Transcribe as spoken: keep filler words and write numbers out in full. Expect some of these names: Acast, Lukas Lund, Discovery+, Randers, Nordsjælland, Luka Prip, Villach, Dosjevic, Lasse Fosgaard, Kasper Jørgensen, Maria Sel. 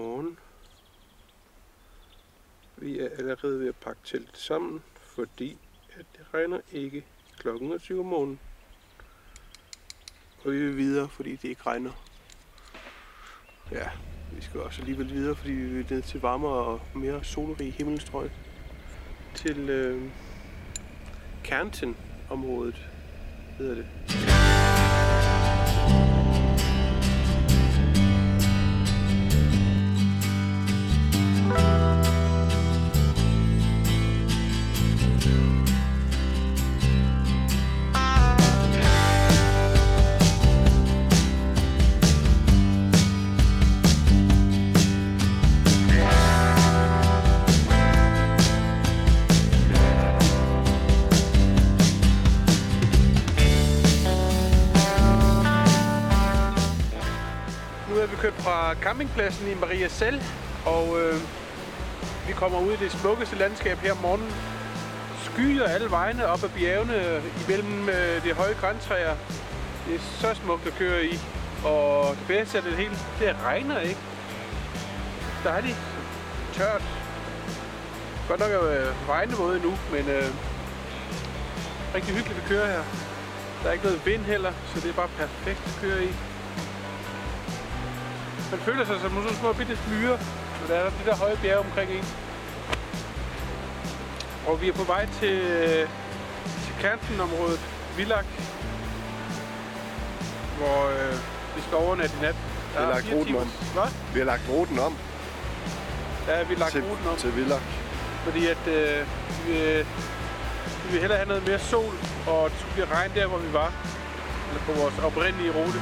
morgen. Vi er allerede ved at pakke teltet sammen, fordi at det regner ikke klokken tyve om morgenen. Og vi vil videre, fordi det ikke regner. Ja, vi skal også alligevel videre, fordi vi vil ned til varmere og mere solrige himmelstrøg. Til øh, Kärnten-området hedder det. Fra campingpladsen i Maria Sel, og øh, vi kommer ud i det smukkeste landskab her om morgenen. Skyer alle vejene op ad bjergene imellem øh, de høje grantræer. Det er så smukt at køre i, og det bedste af det hele, det regner ikke. Dejligt, tørt. Godt nok er øh, vejene våde endnu, men øh, rigtig hyggeligt at køre her. Der er ikke noget vind heller, så det er bare perfekt at køre i. Man føler sig som nogle små bitte myrer, når der er de der høje bjerge omkring en. Og vi er på vej til, til Kärnten-området, Villach, hvor øh, vi skal overnatte i nat. Der vi har lagt ruten om. Hva? Vi har lagt ruten om. Ja, vi har lagt til, ruten om. Til Villach. Fordi at øh, vi, vi vil hellere have noget mere sol, og det skulle blive regn der, hvor vi var. Eller på vores oprindelige rute.